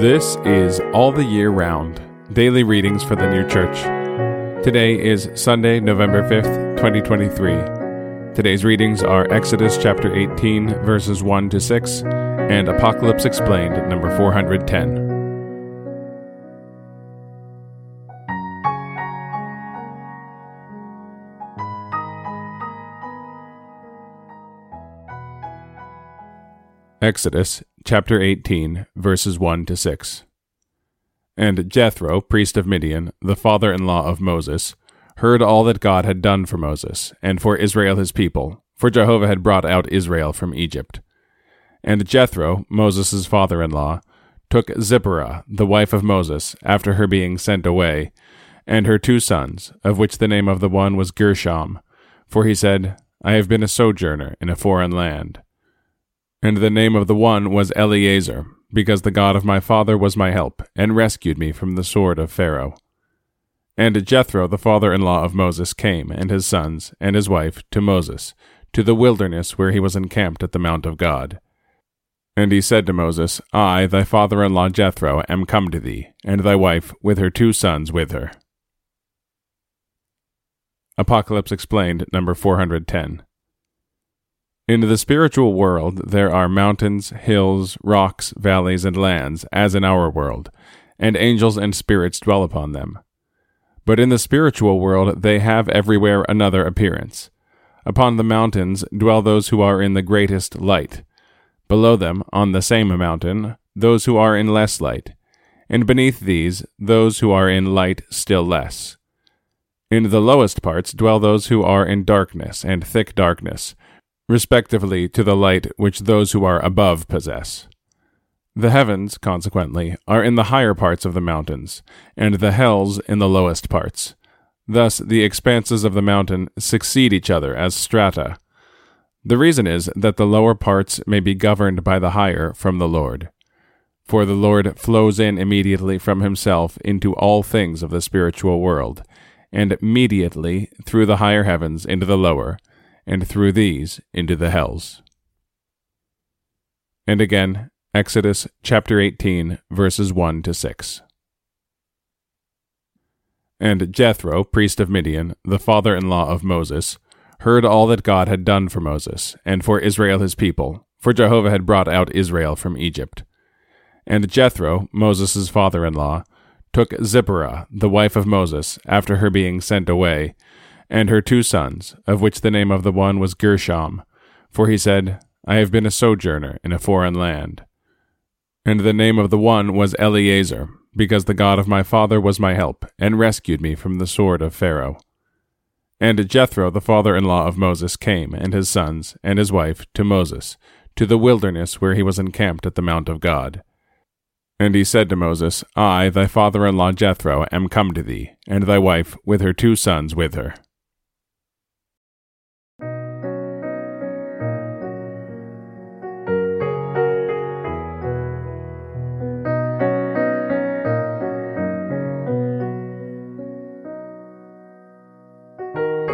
This is All the Year Round, daily readings for the New Church. Today is Sunday, November 5th, 2023. Today's readings are Exodus chapter 18, verses 1 to 6, and Apocalypse Explained, number 410. Exodus chapter 18, verses 1 to 6. And Jethro, priest of Midian, the father-in-law of Moses, heard all that God had done for Moses, and for Israel his people, for Jehovah had brought out Israel from Egypt. And Jethro, Moses' father-in-law, took Zipporah, the wife of Moses, after her being sent away, and her two sons, of which the name of the one was Gershom, for he said, I have been a sojourner in a foreign land. And the name of the one was Eliezer, because the God of my father was my help, and rescued me from the sword of Pharaoh. And Jethro, the father-in-law of Moses, came, and his sons, and his wife, to Moses, to the wilderness where he was encamped at the Mount of God. And he said to Moses, I, thy father-in-law Jethro, am come to thee, and thy wife, with her two sons with her. Apocalypse Explained, number 410. In the spiritual world, there are mountains, hills, rocks, valleys, and lands, as in our world, and angels and spirits dwell upon them. But in the spiritual world, they have everywhere another appearance. Upon the mountains dwell those who are in the greatest light. Below them, on the same mountain, those who are in less light. And beneath these, those who are in light still less. In the lowest parts dwell those who are in darkness and thick darkness, respectively to the light which those who are above possess. The heavens, consequently, are in the higher parts of the mountains, and the hells in the lowest parts. Thus the expanses of the mountain succeed each other as strata. The reason is that the lower parts may be governed by the higher from the Lord. For the Lord flows in immediately from himself into all things of the spiritual world, and mediately through the higher heavens into the lower, and through these into the hells. And again, Exodus chapter 18, verses 1 to 6. And Jethro, priest of Midian, the father-in-law of Moses, heard all that God had done for Moses, and for Israel his people, for Jehovah had brought out Israel from Egypt. And Jethro, Moses' father-in-law, took Zipporah, the wife of Moses, after her being sent away, and her two sons, of which the name of the one was Gershom, for he said, I have been a sojourner in a foreign land. And the name of the one was Eliezer, because the God of my father was my help, and rescued me from the sword of Pharaoh. And Jethro, the father-in-law of Moses, came, and his sons, and his wife, to Moses, to the wilderness where he was encamped at the Mount of God. And he said to Moses, I, thy father-in-law Jethro, am come to thee, and thy wife, with her two sons with her.